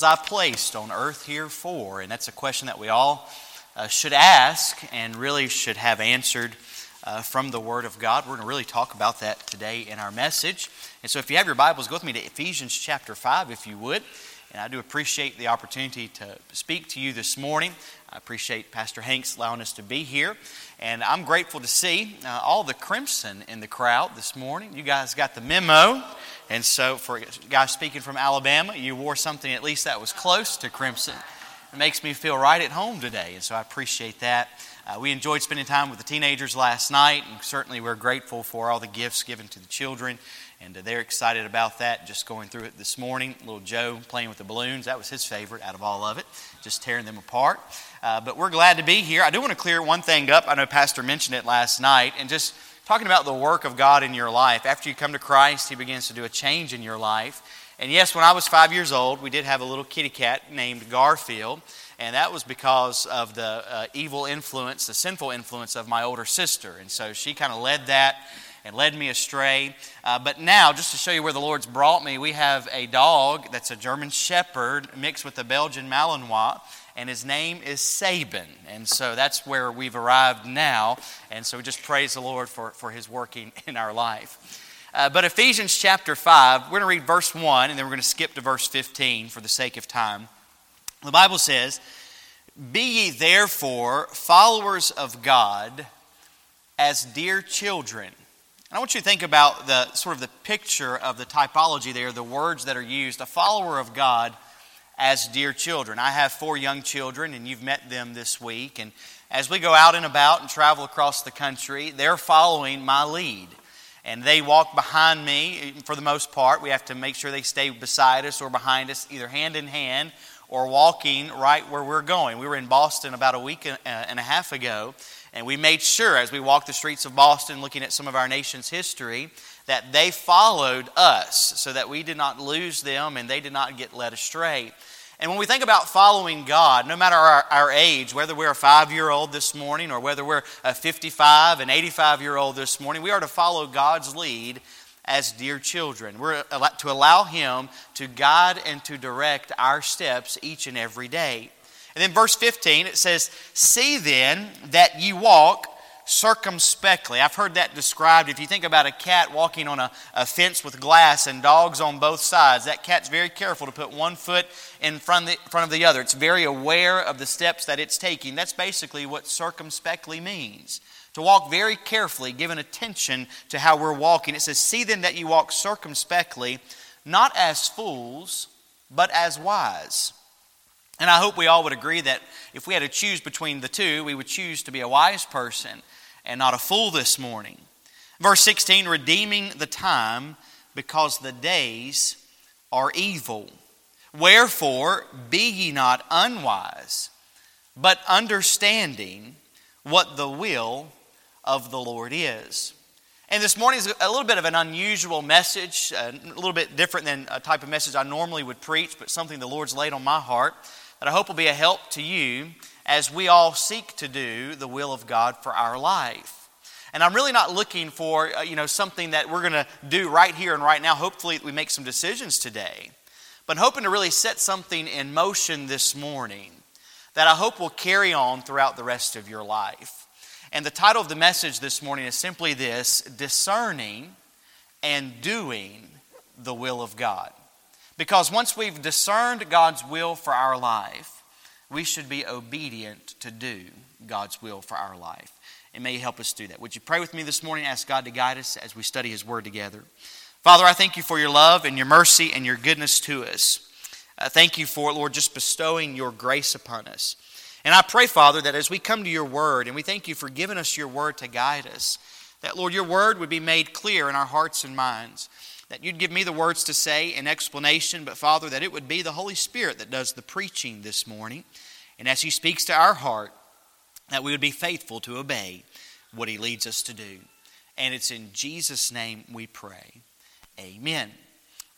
I've placed on earth here for? And that's a question that we all should ask and really should have answered from the Word of God. We're going to really talk about that today in our message. And so if you have your Bibles, go with me to Ephesians chapter 5 if you would. And I do appreciate the opportunity to speak to you this morning. I appreciate Pastor Hanks allowing us to be here. And I'm grateful to see all the crimson in the crowd this morning. You guys got the memo. And so for guys speaking from Alabama, you wore something at least that was close to crimson. It makes me feel right at home today. And so I appreciate that. We enjoyed spending time with the teenagers last night. And certainly we're grateful for all the gifts given to the children. And they're excited about that, just going through it this morning. Little Joe playing with the balloons, that was his favorite out of all of it, just tearing them apart. But we're glad to be here. I do want to clear one thing up. I know Pastor mentioned it last night. And just talking about the work of God in your life. After you come to Christ, He begins to do a change in your life. And yes, when I was 5 years old, we did have a little kitty cat named Garfield. And that was because of the evil influence, the sinful influence of my older sister. And so she kind of led that. It led me astray. But now, just to show you where the Lord's brought me, we have a dog that's a German Shepherd mixed with a Belgian Malinois, and his name is Sabin. And so that's where we've arrived now. And so we just praise the Lord for His working in our life. But Ephesians chapter 5, we're going to read verse 1, and then we're going to skip to verse 15 for the sake of time. The Bible says, "Be ye therefore followers of God as dear children." And I want you to think about the sort of the picture of the typology there, the words that are used, a follower of God as dear children. I have 4 young children, and you've met them this week. And as we go out and about and travel across the country, they're following my lead. And they walk behind me for the most part. We have to make sure they stay beside us or behind us, either hand in hand or walking right where we're going. We were in Boston about a week and a half ago. And we made sure as we walked the streets of Boston looking at some of our nation's history that they followed us so that we did not lose them and they did not get led astray. And when we think about following God, no matter our age, whether we're a 5-year-old this morning or whether we're a 55, an 85-year-old this morning, we are to follow God's lead as dear children. We're to allow Him to guide and to direct our steps each and every day. And then verse 15, it says, "See then that ye walk circumspectly." I've heard that described. If you think about a cat walking on a fence with glass and dogs on both sides, that cat's very careful to put one foot in front of the other. It's very aware of the steps that it's taking. That's basically what circumspectly means. To walk very carefully, giving attention to how we're walking. It says, "See then that ye walk circumspectly, not as fools, but as wise." And I hope we all would agree that if we had to choose between the two, we would choose to be a wise person and not a fool this morning. Verse 16, "Redeeming the time because the days are evil. Wherefore be ye not unwise, but understanding what the will of the Lord is." And this morning is a little bit of an unusual message, a little bit different than a type of message I normally would preach, but something the Lord's laid on my heart that I hope will be a help to you as we all seek to do the will of God for our life. And I'm really not looking for, something that we're going to do right here and right now. Hopefully we make some decisions today. But hoping to really set something in motion this morning that I hope will carry on throughout the rest of your life. And the title of the message this morning is simply this: discerning and doing the will of God. Because once we've discerned God's will for our life, we should be obedient to do God's will for our life. And may He help us do that. Would you pray with me this morning? Ask God to guide us as we study His Word together. Father, I thank You for Your love and Your mercy and Your goodness to us. Thank You for, Lord, just bestowing Your grace upon us. And I pray, Father, that as we come to Your Word, and we thank You for giving us Your Word to guide us, that, Lord, Your Word would be made clear in our hearts and minds. That You'd give me the words to say in explanation, but Father, that it would be the Holy Spirit that does the preaching this morning. And as He speaks to our heart, that we would be faithful to obey what He leads us to do. And it's in Jesus' name we pray. Amen.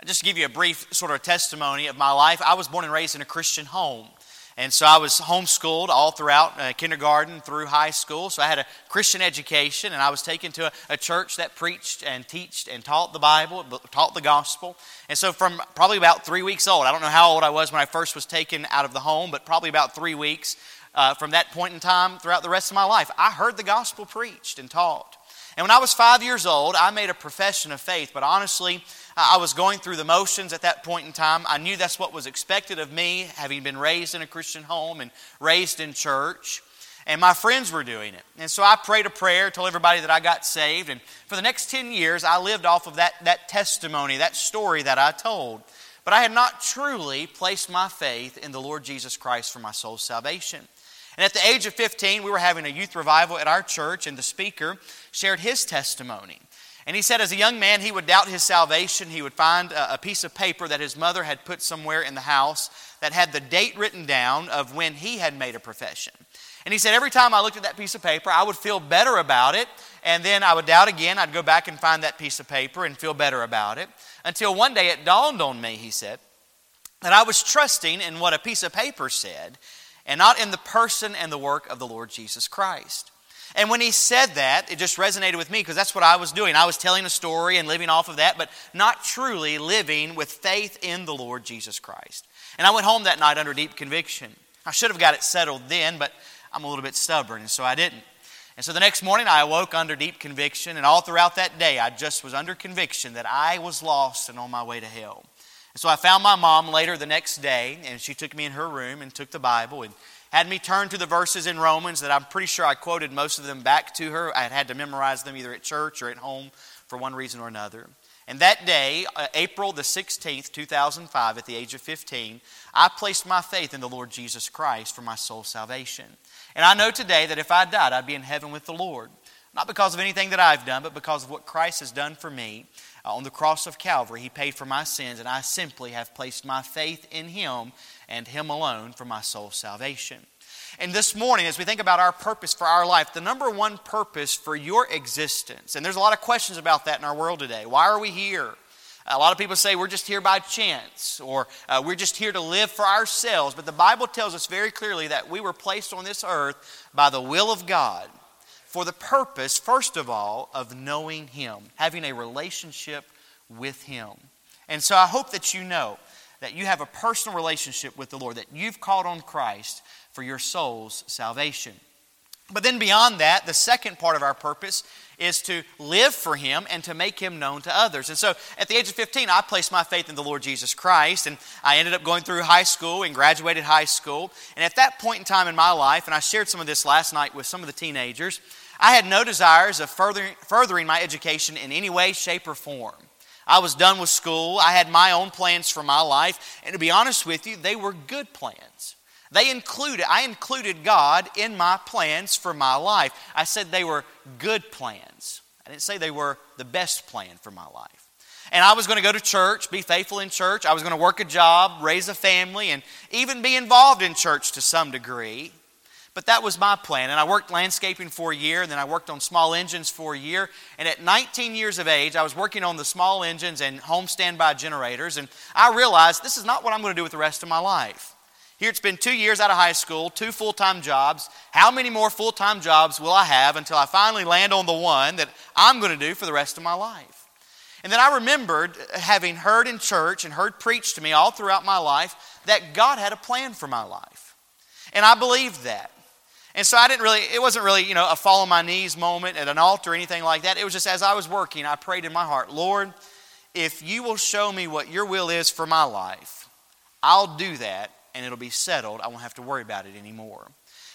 I'll just give you a brief sort of testimony of my life. I was born and raised in a Christian home. And so I was homeschooled all throughout kindergarten through high school. So I had a Christian education, and I was taken to a church that preached and taught and taught the Bible, taught the gospel. And so from probably about 3 weeks old, I don't know how old I was when I first was taken out of the home, but probably about 3 weeks from that point in time throughout the rest of my life, I heard the gospel preached and taught. And when I was 5 years old, I made a profession of faith, but honestly, I was going through the motions at that point in time. I knew that's what was expected of me, having been raised in a Christian home and raised in church. And my friends were doing it. And so I prayed a prayer, told everybody that I got saved. And for the next 10 years, I lived off of that testimony, that story that I told. But I had not truly placed my faith in the Lord Jesus Christ for my soul's salvation. And at the age of 15, we were having a youth revival at our church, and the speaker shared his testimony. And he said as a young man, he would doubt his salvation. He would find a piece of paper that his mother had put somewhere in the house that had the date written down of when he had made a profession. And he said, every time I looked at that piece of paper, I would feel better about it. And then I would doubt again. I'd go back and find that piece of paper and feel better about it. Until one day it dawned on me, he said, that I was trusting in what a piece of paper said and not in the person and the work of the Lord Jesus Christ. And when he said that, it just resonated with me because that's what I was doing. I was telling a story and living off of that, but not truly living with faith in the Lord Jesus Christ. And I went home that night under deep conviction. I should have got it settled then, but I'm a little bit stubborn, and so I didn't. And so the next morning, I awoke under deep conviction, and all throughout that day, I just was under conviction that I was lost and on my way to hell. And so I found my mom later the next day, and she took me in her room and took the Bible and had me turn to the verses in Romans that I'm pretty sure I quoted most of them back to her. I had to memorize them either at church or at home for one reason or another. And that day, April the 16th, 2005, at the age of 15, I placed my faith in the Lord Jesus Christ for my soul's salvation. And I know today that if I died, I'd be in heaven with the Lord. Not because of anything that I've done, but because of what Christ has done for me. On the cross of Calvary, He paid for my sins, and I simply have placed my faith in Him and Him alone for my soul's salvation. And this morning, as we think about our purpose for our life, the number one purpose for your existence, and there's a lot of questions about that in our world today. Why are we here? A lot of people say we're just here by chance, or we're just here to live for ourselves. But the Bible tells us very clearly that we were placed on this earth by the will of God, for the purpose, first of all, of knowing Him, having a relationship with Him. And so I hope that you know that you have a personal relationship with the Lord, that you've called on Christ for your soul's salvation. But then beyond that, the second part of our purpose is to live for Him and to make Him known to others. And so at the age of 15, I placed my faith in the Lord Jesus Christ, and I ended up going through high school and graduated high school. And at that point in time in my life, and I shared some of this last night with some of the teenagers, I had no desires of furthering my education in any way, shape, or form. I was done with school. I had my own plans for my life. And to be honest with you, they were good plans. I included God in my plans for my life. I said they were good plans. I didn't say they were the best plan for my life. And I was going to go to church, be faithful in church. I was going to work a job, raise a family, and even be involved in church to some degree. But that was my plan. And I worked landscaping for a year, and then I worked on small engines for a year. And at 19 years of age, I was working on the small engines and home standby generators. And I realized this is not what I'm going to do with the rest of my life. Here it's been 2 years out of high school, 2 full-time jobs. How many more full-time jobs will I have until I finally land on the one that I'm going to do for the rest of my life? And then I remembered having heard in church and heard preached to me all throughout my life that God had a plan for my life. And I believed that. And so it wasn't really, a fall on my knees moment at an altar or anything like that. It was just as I was working, I prayed in my heart, Lord, if you will show me what your will is for my life, I'll do that. And it'll be settled. I won't have to worry about it anymore.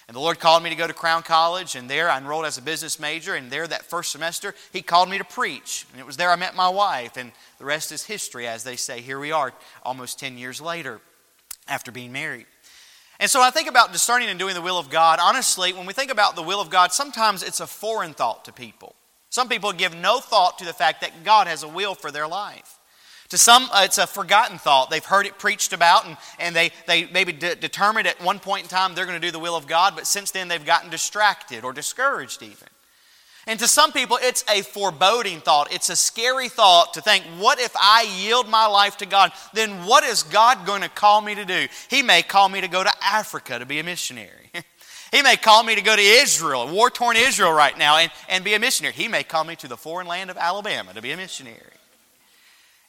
And the Lord called me to go to Crown College, and there I enrolled as a business major, and there that first semester He called me to preach. And it was there I met my wife, and the rest is history, as they say. Here we are almost 10 years later after being married. And so when I think about discerning and doing the will of God, honestly, when we think about the will of God, sometimes it's a foreign thought to people. Some people give no thought to the fact that God has a will for their life. To some, it's a forgotten thought. They've heard it preached about, and they maybe determined at one point in time they're going to do the will of God, but since then they've gotten distracted or discouraged even. And to some people, it's a foreboding thought. It's a scary thought to think, what if I yield my life to God? Then what is God going to call me to do? He may call me to go to Africa to be a missionary. He may call me to go to Israel, war-torn Israel right now, and be a missionary. He may call me to the foreign land of Alabama to be a missionary.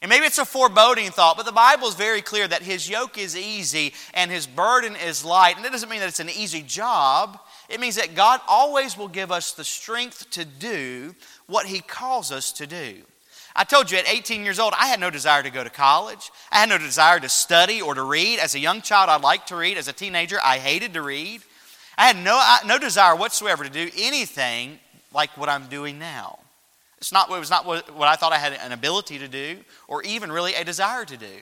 And maybe it's a foreboding thought, but the Bible is very clear that His yoke is easy and His burden is light. And that doesn't mean that it's an easy job. It means that God always will give us the strength to do what He calls us to do. I told you at 18 years old, I had no desire to go to college. I had no desire to study or to read. As a young child, I liked to read. As a teenager, I hated to read. I had no desire whatsoever to do anything like what I'm doing now. It was not what I thought I had an ability to do or even really a desire to do.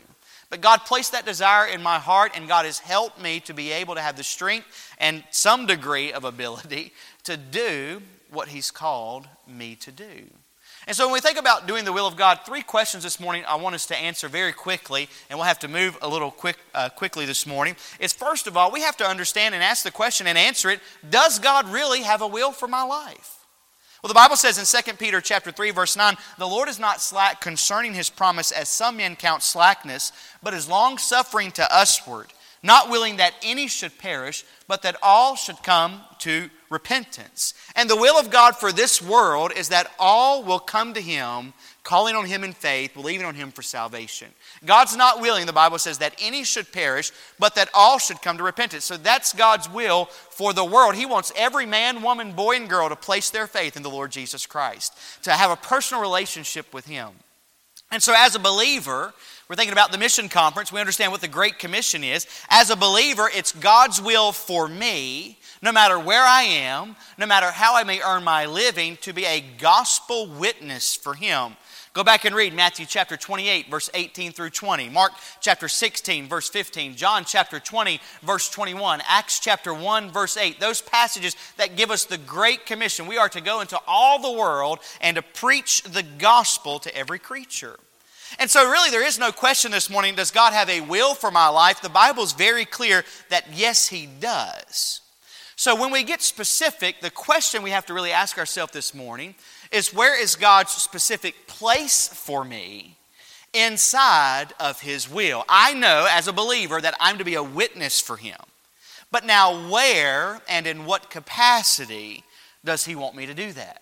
But God placed that desire in my heart, and God has helped me to be able to have the strength and some degree of ability to do what He's called me to do. And so when we think about doing the will of God, three questions this morning I want us to answer very quickly, and we'll have to move a little quickly this morning. It's first of all, we have to understand and ask the question and answer it, does God really have a will for my life? Well, the Bible says in 2 Peter chapter 3, verse 9, the Lord is not slack concerning His promise, as some men count slackness, but is long-suffering to usward, not willing that any should perish, but that all should come to repentance. And the will of God for this world is that all will come to Him, calling on Him in faith, believing on Him for salvation. God's not willing, the Bible says, that any should perish, but that all should come to repentance. So that's God's will for the world. He wants every man, woman, boy, and girl to place their faith in the Lord Jesus Christ, to have a personal relationship with Him. And so as a believer, we're thinking about the mission conference. We understand what the Great Commission is. As a believer, it's God's will for me, no matter where I am, no matter how I may earn my living, to be a gospel witness for Him. Go back and read Matthew chapter 28, verse 18 through 20. Mark chapter 16, verse 15. John chapter 20, verse 21. Acts chapter 1, verse 8. Those passages that give us the Great Commission. We are to go into all the world and to preach the gospel to every creature. And so really there is no question this morning, does God have a will for my life? The Bible's very clear that yes, He does. So when we get specific, the question we have to really ask ourselves this morning is, where is God's specific place for me inside of His will? I know as a believer that I'm to be a witness for Him. But now where and in what capacity does He want me to do that?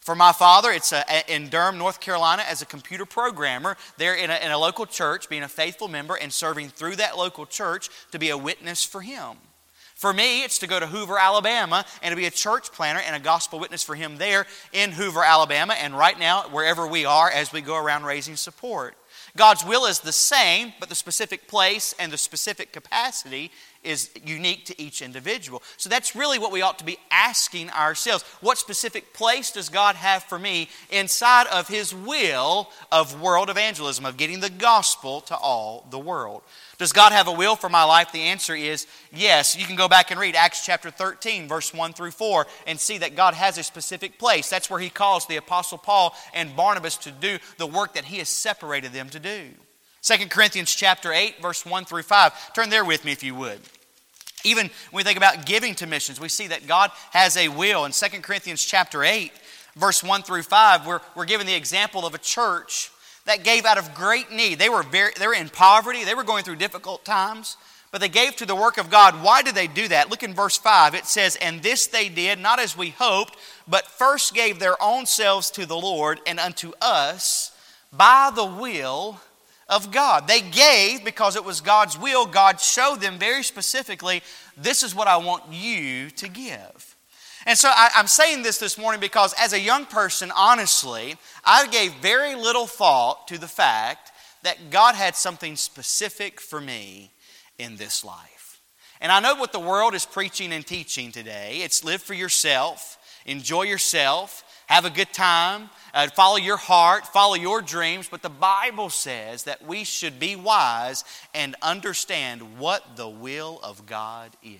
For my father, it's in Durham, North Carolina, as a computer programmer, there in a local church, being a faithful member and serving through that local church to be a witness for Him. For me, it's to go to Hoover, Alabama, and to be a church planner and a gospel witness for Him there in Hoover, Alabama, and right now, wherever we are as we go around raising support. God's will is the same, but the specific place and the specific capacity is unique to each individual. So that's really what we ought to be asking ourselves. What specific place does God have for me inside of His will of world evangelism, of getting the gospel to all the world? Does God have a will for my life? The answer is yes. You can go back and read Acts chapter 13, verse 1 through 4, and see that God has a specific place. That's where He calls the Apostle Paul and Barnabas to do the work that He has separated them to do. 2 Corinthians chapter 8, verse 1 through 5. Turn there with me if you would. Even when we think about giving to missions, we see that God has a will. In 2 Corinthians chapter 8, verse 1 through 5, we're given the example of a church that gave out of great need. They were in poverty. They were going through difficult times, but they gave to the work of God. Why did they do that? Look in verse 5. It says, "And this they did, not as we hoped, but first gave their own selves to the Lord and unto us by the will of God." They gave because it was God's will. God showed them very specifically, this is what I want you to give. And so I'm saying this morning because as a young person, honestly, I gave very little thought to the fact that God had something specific for me in this life. And I know what the world is preaching and teaching today. It's live for yourself, enjoy yourself, have a good time, follow your heart, follow your dreams. But the Bible says that we should be wise and understand what the will of God is.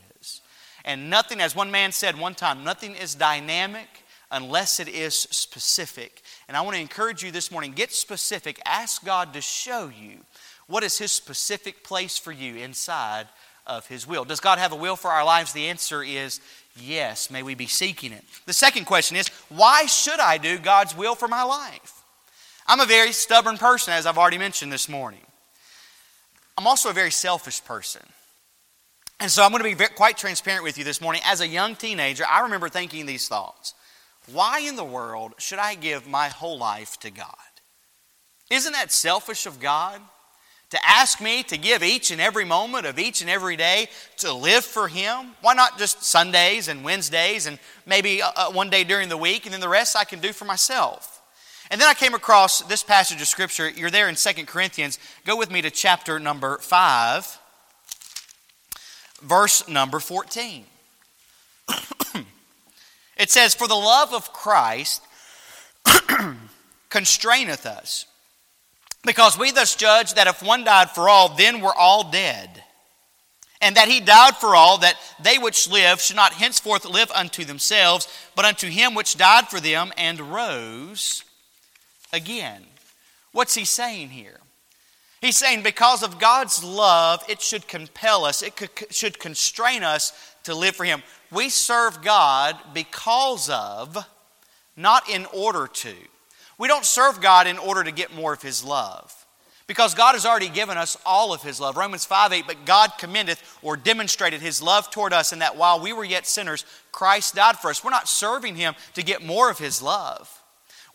And nothing, as one man said one time, nothing is dynamic unless it is specific. And I want to encourage you this morning, get specific. Ask God to show you what is His specific place for you inside of his will. Does God have a will for our lives? The answer is yes. May we be seeking it. The second question is, why should I do God's will for my life? I'm a very stubborn person, as I've already mentioned this morning. I'm also a very selfish person. And so I'm going to be quite transparent with you this morning. As a young teenager, I remember thinking these thoughts. Why in the world should I give my whole life to God? Isn't that selfish of God? To ask me to give each and every moment of each and every day to live for Him? Why not just Sundays and Wednesdays and maybe one day during the week, and then the rest I can do for myself? And then I came across this passage of Scripture. You're there in 2 Corinthians. Go with me to chapter number 5, verse number 14. It says, "For the love of Christ constraineth us, because we thus judge that if one died for all, then were all dead. And that He died for all, that they which live should not henceforth live unto themselves, but unto Him which died for them and rose again." What's he saying here? He's saying because of God's love, it should compel us, it should constrain us to live for Him. We serve God because of, not in order to. We don't serve God in order to get more of His love, because God has already given us all of His love. Romans 5:8, "But God commendeth," or demonstrated, "His love toward us, in that while we were yet sinners, Christ died for us." We're not serving Him to get more of His love.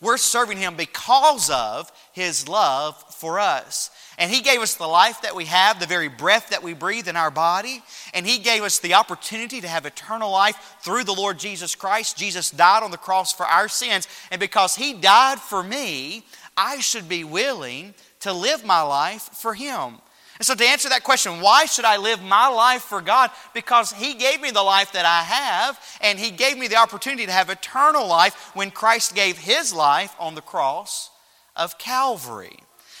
We're serving Him because of His love for us. And He gave us the life that we have, the very breath that we breathe in our body. And He gave us the opportunity to have eternal life through the Lord Jesus Christ. Jesus died on the cross for our sins. And because He died for me, I should be willing to live my life for Him. And so to answer that question, why should I live my life for God? Because He gave me the life that I have, and He gave me the opportunity to have eternal life when Christ gave His life on the cross of Calvary.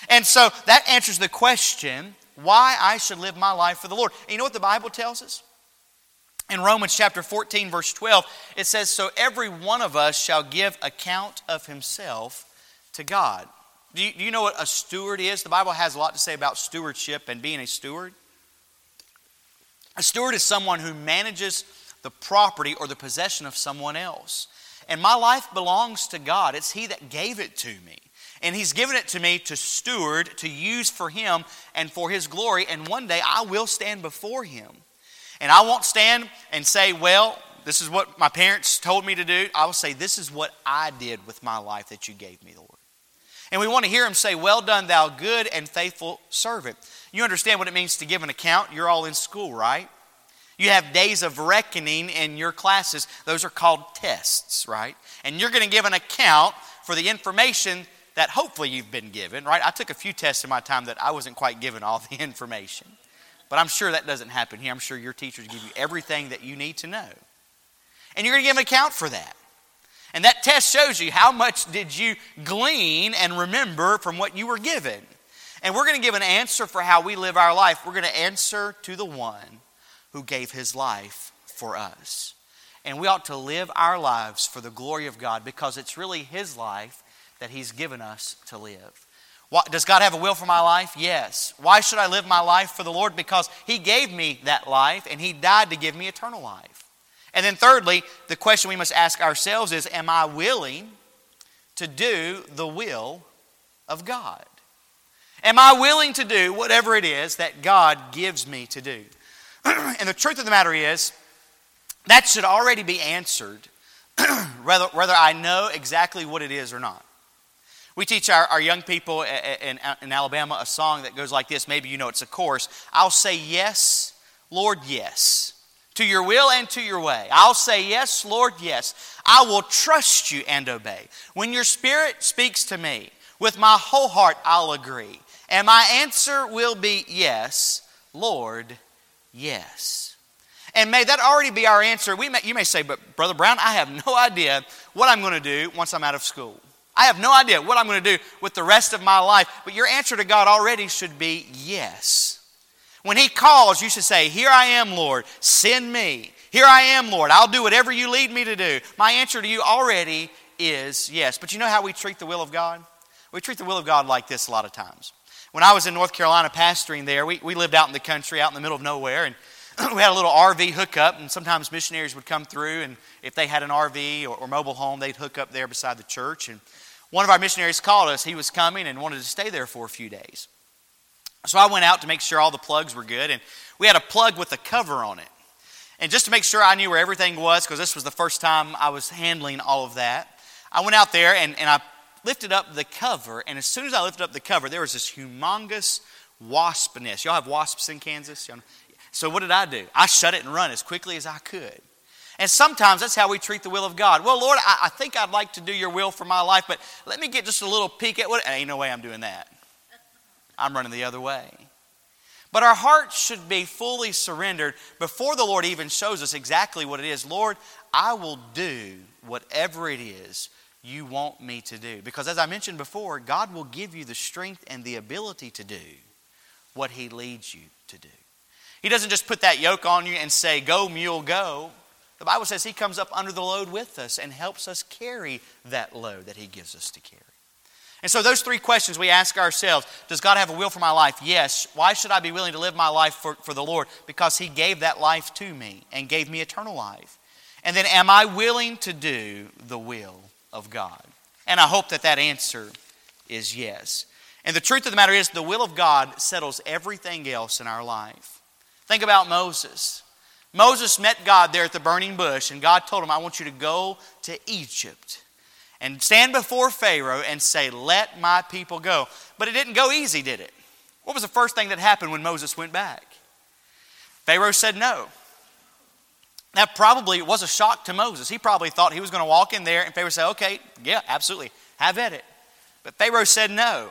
And so that answers the question, why I should live my life for the Lord. And you know what the Bible tells us? In Romans chapter 14, verse 12, it says, "So every one of us shall give account of himself to God." Do you know what a steward is? The Bible has a lot to say about stewardship and being a steward. A steward is someone who manages the property or the possession of someone else. And my life belongs to God. It's He that gave it to me. And He's given it to me to steward, to use for Him and for His glory. And one day I will stand before Him. And I won't stand and say, well, this is what my parents told me to do. I will say, this is what I did with my life that You gave me, Lord. And we want to hear Him say, "Well done, thou good and faithful servant." You understand what it means to give an account? You're all in school, right? You have days of reckoning in your classes. Those are called tests, right? And you're going to give an account for the information that hopefully you've been given, right? I took a few tests in my time that I wasn't quite given all the information. But I'm sure that doesn't happen here. I'm sure your teachers give you everything that you need to know. And you're going to give an account for that. And that test shows you how much did you glean and remember from what you were given. And we're going to give an answer for how we live our life. We're going to answer to the one who gave His life for us. And we ought to live our lives for the glory of God, because it's really His life that He's given us to live. Does God have a will for my life? Yes. Why should I live my life for the Lord? Because He gave me that life and He died to give me eternal life. And then thirdly, the question we must ask ourselves is, am I willing to do the will of God? Am I willing to do whatever it is that God gives me to do? And the truth of the matter is, that should already be answered whether I know exactly what it is or not. We teach our young people in Alabama a song that goes like this. Maybe you know it's a chorus. "I'll say yes, Lord, yes, to Your will and to Your way. I'll say yes, Lord, yes. I will trust You and obey. When Your Spirit speaks to me, with my whole heart I'll agree. And my answer will be yes, Lord, yes." And may that already be our answer. You may say, "But Brother Brown, I have no idea what I'm going to do once I'm out of school. I have no idea what I'm going to do with the rest of my life." But your answer to God already should be yes. When He calls, you should say, "Here I am, Lord, send me. Here I am, Lord, I'll do whatever You lead me to do." My answer to You already is yes. But you know how we treat the will of God? We treat the will of God like this a lot of times. When I was in North Carolina pastoring there, we lived out in the country, out in the middle of nowhere, and we had a little RV hookup, and sometimes missionaries would come through, and if they had an RV or mobile home, they'd hook up there beside the church. And one of our missionaries called us. He was coming and wanted to stay there for a few days. So I went out to make sure all the plugs were good, and we had a plug with a cover on it. And just to make sure I knew where everything was, because this was the first time I was handling all of that, I went out there and I lifted up the cover, and as soon as I lifted up the cover, there was this humongous wasp nest. Y'all have wasps in Kansas? So what did I do? I shut it and run as quickly as I could. And sometimes that's how we treat the will of God. Well, Lord, I think I'd like to do your will for my life, but let me get just a little peek at what... Ain't no way I'm doing that. I'm running the other way. But our hearts should be fully surrendered before the Lord even shows us exactly what it is. Lord, I will do whatever it is you want me to do. Because as I mentioned before, God will give you the strength and the ability to do what he leads you to do. He doesn't just put that yoke on you and say, go, mule, go. The Bible says he comes up under the load with us and helps us carry that load that he gives us to carry. And so those three questions we ask ourselves. Does God have a will for my life? Yes. Why should I be willing to live my life for the Lord? Because he gave that life to me and gave me eternal life. And then am I willing to do the will of God? And I hope that that answer is yes. And the truth of the matter is the will of God settles everything else in our life. Think about Moses. Moses met God there at the burning bush, and God told him, I want you to go to Egypt and stand before Pharaoh and say, let my people go. But it didn't go easy, did it? What was the first thing that happened when Moses went back? Pharaoh said no. That probably was a shock to Moses. He probably thought he was going to walk in there and Pharaoh said, okay, yeah, absolutely, have at it. But Pharaoh said no.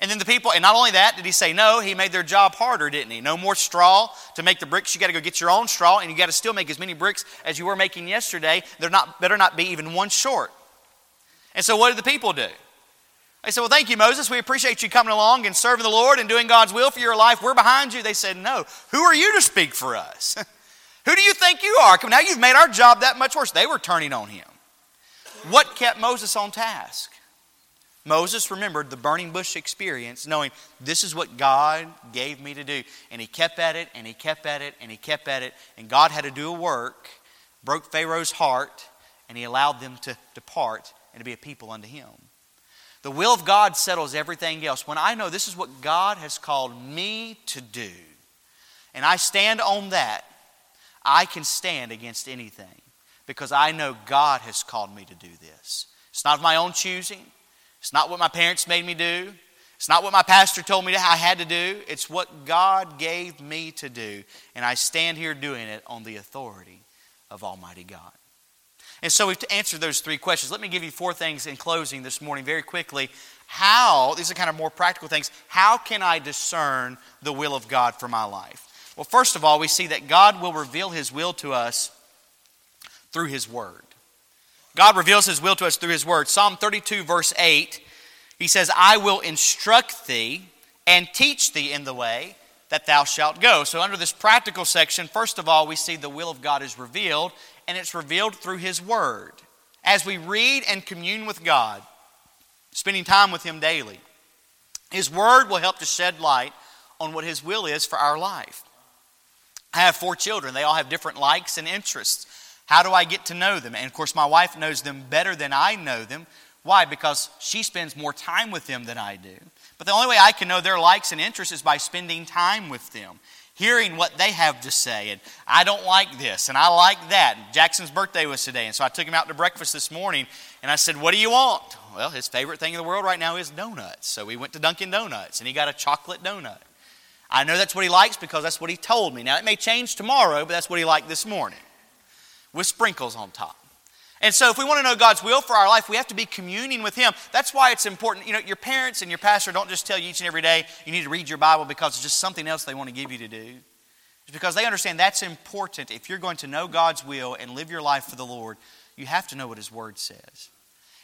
And then the people, and not only that, did he say no, he made their job harder, didn't he? No more straw to make the bricks. You got to go get your own straw, and you got to still make as many bricks as you were making yesterday. There better not be even one short. And so what did the people do? They said, well, thank you, Moses. We appreciate you coming along and serving the Lord and doing God's will for your life. We're behind you. They said, no, who are you to speak for us? Who do you think you are? Now you've made our job that much worse. They were turning on him. What kept Moses on task? Moses remembered the burning bush experience, knowing this is what God gave me to do. And he kept at it, and he kept at it, and he kept at it. And God had to do a work, broke Pharaoh's heart, and he allowed them to depart and to be a people unto him. The will of God settles everything else. When I know this is what God has called me to do, and I stand on that, I can stand against anything because I know God has called me to do this. It's not of my own choosing. It's not what my parents made me do. It's not what my pastor told me I had to do. It's what God gave me to do. And I stand here doing it on the authority of Almighty God. And so we've answered those three questions. Let me give you four things in closing this morning very quickly. These are kind of more practical things. How can I discern the will of God for my life? Well, first of all, we see that God will reveal his will to us through his word. God reveals his will to us through his word. Psalm 32, verse 8, he says, I will instruct thee and teach thee in the way that thou shalt go. So under this practical section, first of all, we see the will of God is revealed, and it's revealed through his word. As we read and commune with God, spending time with him daily, his word will help to shed light on what his will is for our life. I have four children. They all have different likes and interests. How do I get to know them? And of course, my wife knows them better than I know them. Why? Because she spends more time with them than I do. But the only way I can know their likes and interests is by spending time with them, hearing what they have to say. And I don't like this, and I like that. And Jackson's birthday was today, and so I took him out to breakfast this morning, and I said, what do you want? Well, his favorite thing in the world right now is donuts. So we went to Dunkin' Donuts, and he got a chocolate donut. I know that's what he likes because that's what he told me. Now, it may change tomorrow, but that's what he liked this morning, with sprinkles on top. And so if we want to know God's will for our life, we have to be communing with him. That's why it's important. You know, your parents and your pastor don't just tell you each and every day you need to read your Bible because it's just something else they want to give you to do. It's because they understand that's important. If you're going to know God's will and live your life for the Lord, you have to know what his word says.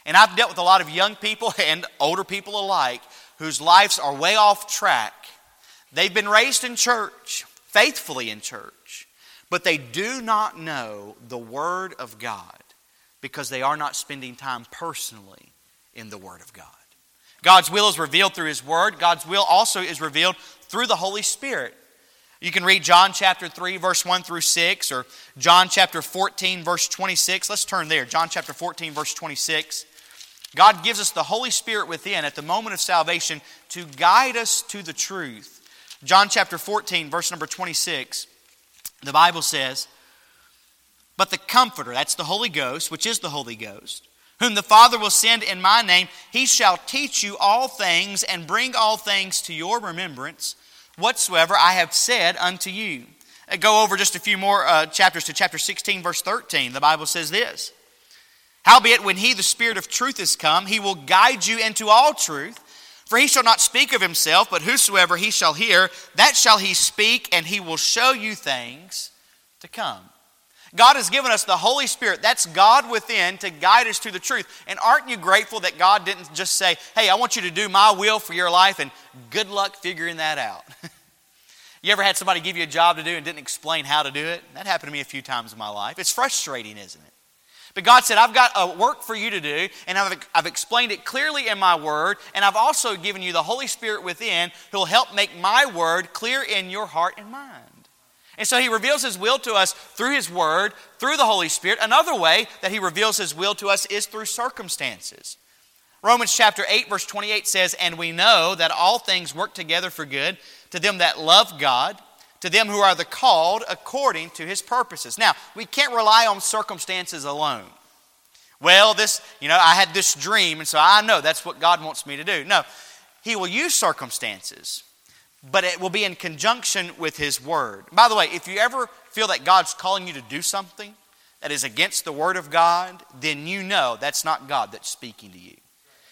And I've dealt with a lot of young people and older people alike whose lives are way off track. They've been raised in church, faithfully in church, but they do not know the Word of God because they are not spending time personally in the Word of God. God's will is revealed through his Word. God's will also is revealed through the Holy Spirit. You can read John chapter 3, verse 1 through 6, or John chapter 14, verse 26. Let's turn there. John chapter 14, verse 26. God gives us the Holy Spirit within at the moment of salvation to guide us to the truth. John chapter 14, verse number 26, the Bible says, "But the Comforter," that's the Holy Ghost, which is the Holy Ghost, "whom the Father will send in my name, he shall teach you all things and bring all things to your remembrance, whatsoever I have said unto you." I go over just a few more chapters to chapter 16, verse 13. The Bible says this, "Howbeit when he, the Spirit of truth, is come, he will guide you into all truth. For he shall not speak of himself, but whosoever he shall hear, that shall he speak, and he will show you things to come." God has given us the Holy Spirit. That's God within to guide us to the truth. And aren't you grateful that God didn't just say, "Hey, I want you to do my will for your life, and good luck figuring that out." You ever had somebody give you a job to do and didn't explain how to do it? That happened to me a few times in my life. It's frustrating, isn't it? But God said, "I've got a work for you to do, and I've explained it clearly in my word, and I've also given you the Holy Spirit within who'll help make my word clear in your heart and mind." And so he reveals his will to us through his word, through the Holy Spirit. Another way that he reveals his will to us is through circumstances. Romans chapter 8, verse 28 says, "And we know that all things work together for good to them that love God, to them who are the called according to his purposes." Now, we can't rely on circumstances alone. Well, I had this dream, and so I know that's what God wants me to do. No, he will use circumstances, but it will be in conjunction with his word. By the way, if you ever feel that God's calling you to do something that is against the word of God, then you know that's not God that's speaking to you.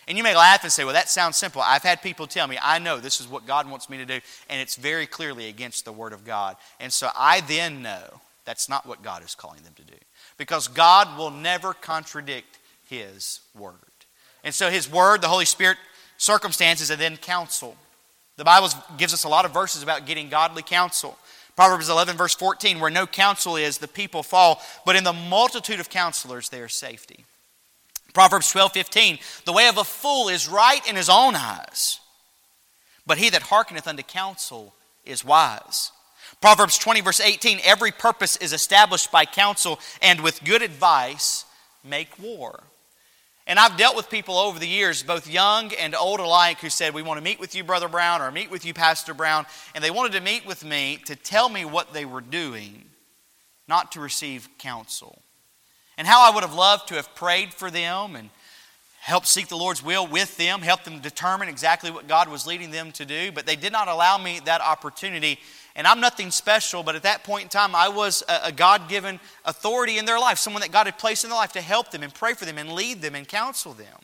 And you may laugh and say, "Well, that sounds simple." I've had people tell me, "I know this is what God wants me to do, and it's very clearly against the word of God." And so I then know that's not what God is calling them to do, because God will never contradict his word. And so his word, the Holy Spirit, circumstances, and then counsel. The Bible gives us a lot of verses about getting godly counsel. Proverbs 11, verse 14, "Where no counsel is, the people fall, but in the multitude of counselors there is safety." Proverbs 12:15, "The way of a fool is right in his own eyes, but he that hearkeneth unto counsel is wise." Proverbs 20, verse 18, "Every purpose is established by counsel, and with good advice make war." And I've dealt with people over the years, both young and old alike, who said, "We want to meet with you, Brother Brown," or "meet with you, Pastor Brown." And they wanted to meet with me to tell me what they were doing, not to receive counsel. And how I would have loved to have prayed for them and helped seek the Lord's will with them, helped them determine exactly what God was leading them to do, but they did not allow me that opportunity. And I'm nothing special, but at that point in time, I was a God-given authority in their life, someone that God had placed in their life to help them and pray for them and lead them and counsel them.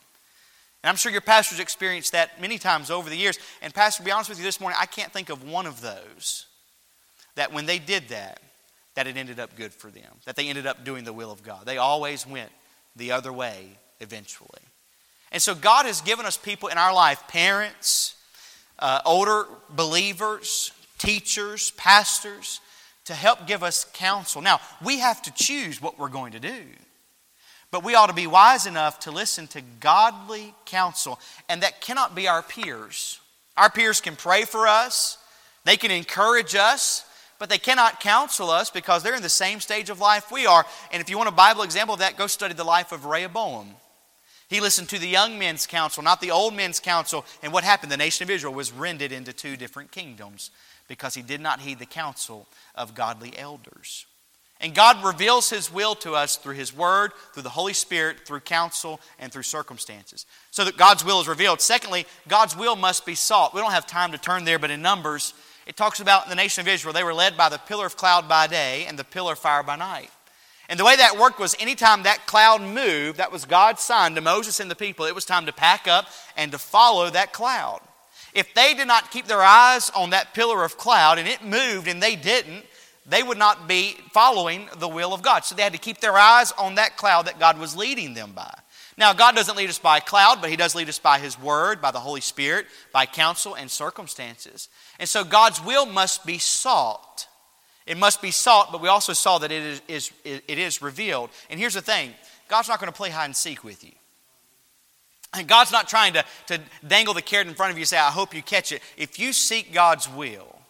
And I'm sure your pastor's experienced that many times over the years. And Pastor, to be honest with you this morning, I can't think of one of those that when they did that it ended up good for them, that they ended up doing the will of God. They always went the other way eventually. And so God has given us people in our life, parents, older believers, teachers, pastors, to help give us counsel. Now, we have to choose what we're going to do, but we ought to be wise enough to listen to godly counsel, and that cannot be our peers. Our peers can pray for us, they can encourage us, but they cannot counsel us because they're in the same stage of life we are. And if you want a Bible example of that, go study the life of Rehoboam. He listened to the young men's counsel, not the old men's counsel. And what happened? The nation of Israel was rended into two different kingdoms because he did not heed the counsel of godly elders. And God reveals his will to us through his word, through the Holy Spirit, through counsel, and through circumstances. So that God's will is revealed. Secondly, God's will must be sought. We don't have time to turn there, but in Numbers, it talks about the nation of Israel. They were led by the pillar of cloud by day and the pillar of fire by night. And the way that worked was anytime that cloud moved, that was God's sign to Moses and the people. It was time to pack up and to follow that cloud. If they did not keep their eyes on that pillar of cloud and it moved and they didn't, they would not be following the will of God. So they had to keep their eyes on that cloud that God was leading them by. Now, God doesn't lead us by a cloud, but he does lead us by his word, by the Holy Spirit, by counsel and circumstances. And so God's will must be sought. It must be sought, but we also saw that it is revealed. And here's the thing. God's not going to play hide and seek with you. And God's not trying to dangle the carrot in front of you and say, "I hope you catch it." If you seek God's will,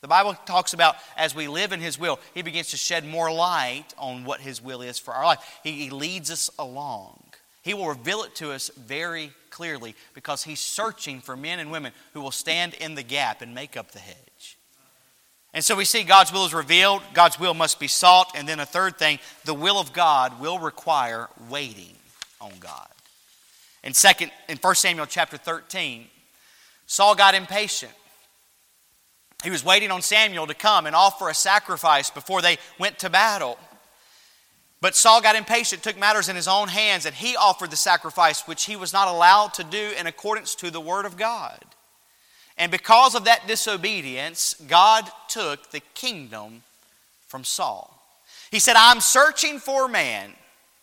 The Bible talks about as we live in His will, He begins to shed more light on what His will is for our life. He leads us along. He will reveal it to us very clearly because He's searching for men and women who will stand in the gap and make up the hedge. And so we see God's will is revealed, God's will must be sought, and then a third thing, the will of God will require waiting on God. In 1 Samuel chapter 13, Saul got impatient. He was waiting on Samuel to come and offer a sacrifice before they went to battle. But Saul got impatient, took matters in his own hands, and he offered the sacrifice which he was not allowed to do in accordance to the word of God. And because of that disobedience, God took the kingdom from Saul. He said, I'm searching for a man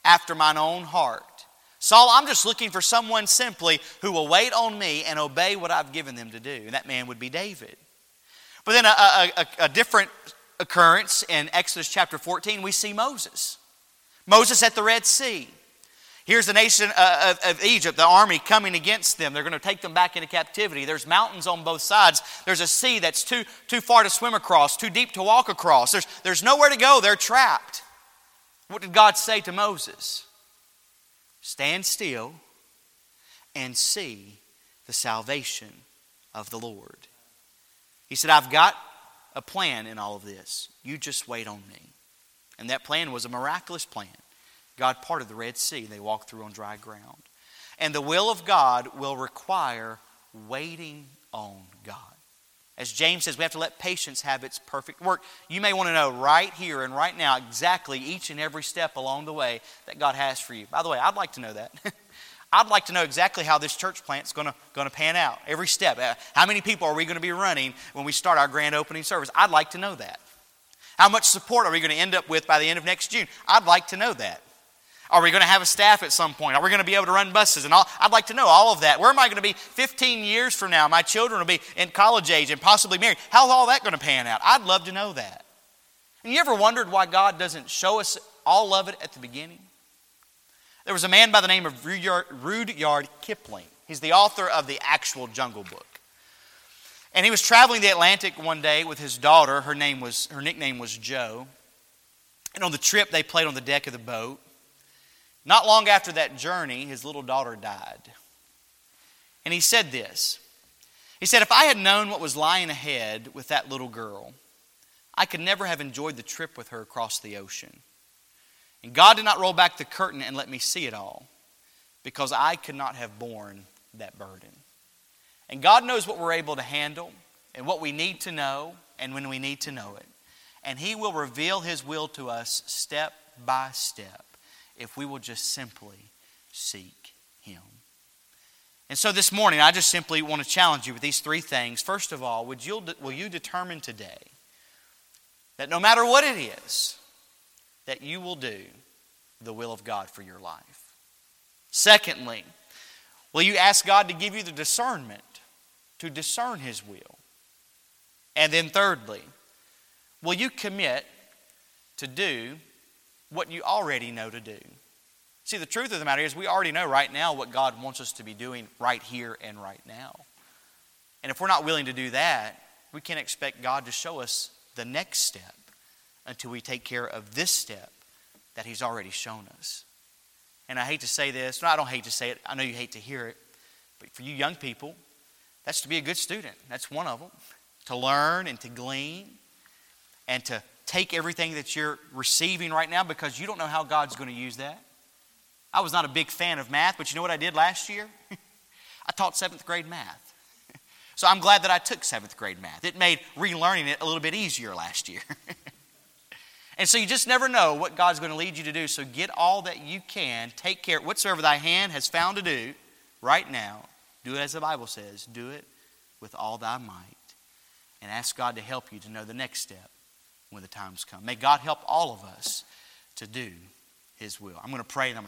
after mine own heart. Saul, I'm just looking for someone simply who will wait on me and obey what I've given them to do. And that man would be David. But then a different occurrence in Exodus chapter 14, we see Moses. Moses at the Red Sea. Here's the nation of Egypt, the army coming against them. They're going to take them back into captivity. There's mountains on both sides. There's a sea that's too far to swim across, too deep to walk across. There's nowhere to go. They're trapped. What did God say to Moses? Stand still and see the salvation of the Lord. He said, I've got a plan in all of this. You just wait on me. And that plan was a miraculous plan. God parted the Red Sea. They walked through on dry ground. And the will of God will require waiting on God. As James says, we have to let patience have its perfect work. You may want to know right here and right now exactly each and every step along the way that God has for you. By the way, I'd like to know that. I'd like to know exactly how this church plant's going to pan out. Every step. How many people are we going to be running when we start our grand opening service? I'd like to know that. How much support are we going to end up with by the end of next June? I'd like to know that. Are we going to have a staff at some point? Are we going to be able to run buses? And all? I'd like to know all of that. Where am I going to be 15 years from now? My children will be in college age and possibly married. How's all that going to pan out? I'd love to know that. And you ever wondered why God doesn't show us all of it at the beginning? There was a man by the name of Rudyard Kipling. He's the author of the actual Jungle Book. And he was traveling the Atlantic one day with his daughter. Her nickname was Jo. And on the trip, they played on the deck of the boat. Not long after that journey, his little daughter died. And he said this. He said, if I had known what was lying ahead with that little girl, I could never have enjoyed the trip with her across the ocean. And God did not roll back the curtain and let me see it all, because I could not have borne that burden. And God knows what we're able to handle and what we need to know and when we need to know it. And He will reveal His will to us step by step if we will just simply seek Him. And so this morning, I just simply want to challenge you with these three things. First of all, will you determine today that no matter what it is, that you will do the will of God for your life? Secondly, will you ask God to give you the discernment to discern His will? And then thirdly, will you commit to do what you already know to do? See, the truth of the matter is we already know right now what God wants us to be doing right here and right now. And if we're not willing to do that, we can't expect God to show us the next step until we take care of this step that He's already shown us. And I hate to say this. No, I don't hate to say it. I know you hate to hear it. But for you young people, that's to be a good student. That's one of them. To learn and to glean and to take everything that you're receiving right now because you don't know how God's going to use that. I was not a big fan of math, but you know what I did last year? I taught 7th grade math. So I'm glad that I took 7th grade math. It made relearning it a little bit easier last year. And so you just never know what God's going to lead you to do. So get all that you can. Take care. Whatsoever thy hand has found to do right now, do it as the Bible says. Do it with all thy might. And ask God to help you to know the next step when the time's come. May God help all of us to do His will. I'm going to pray and I'm going to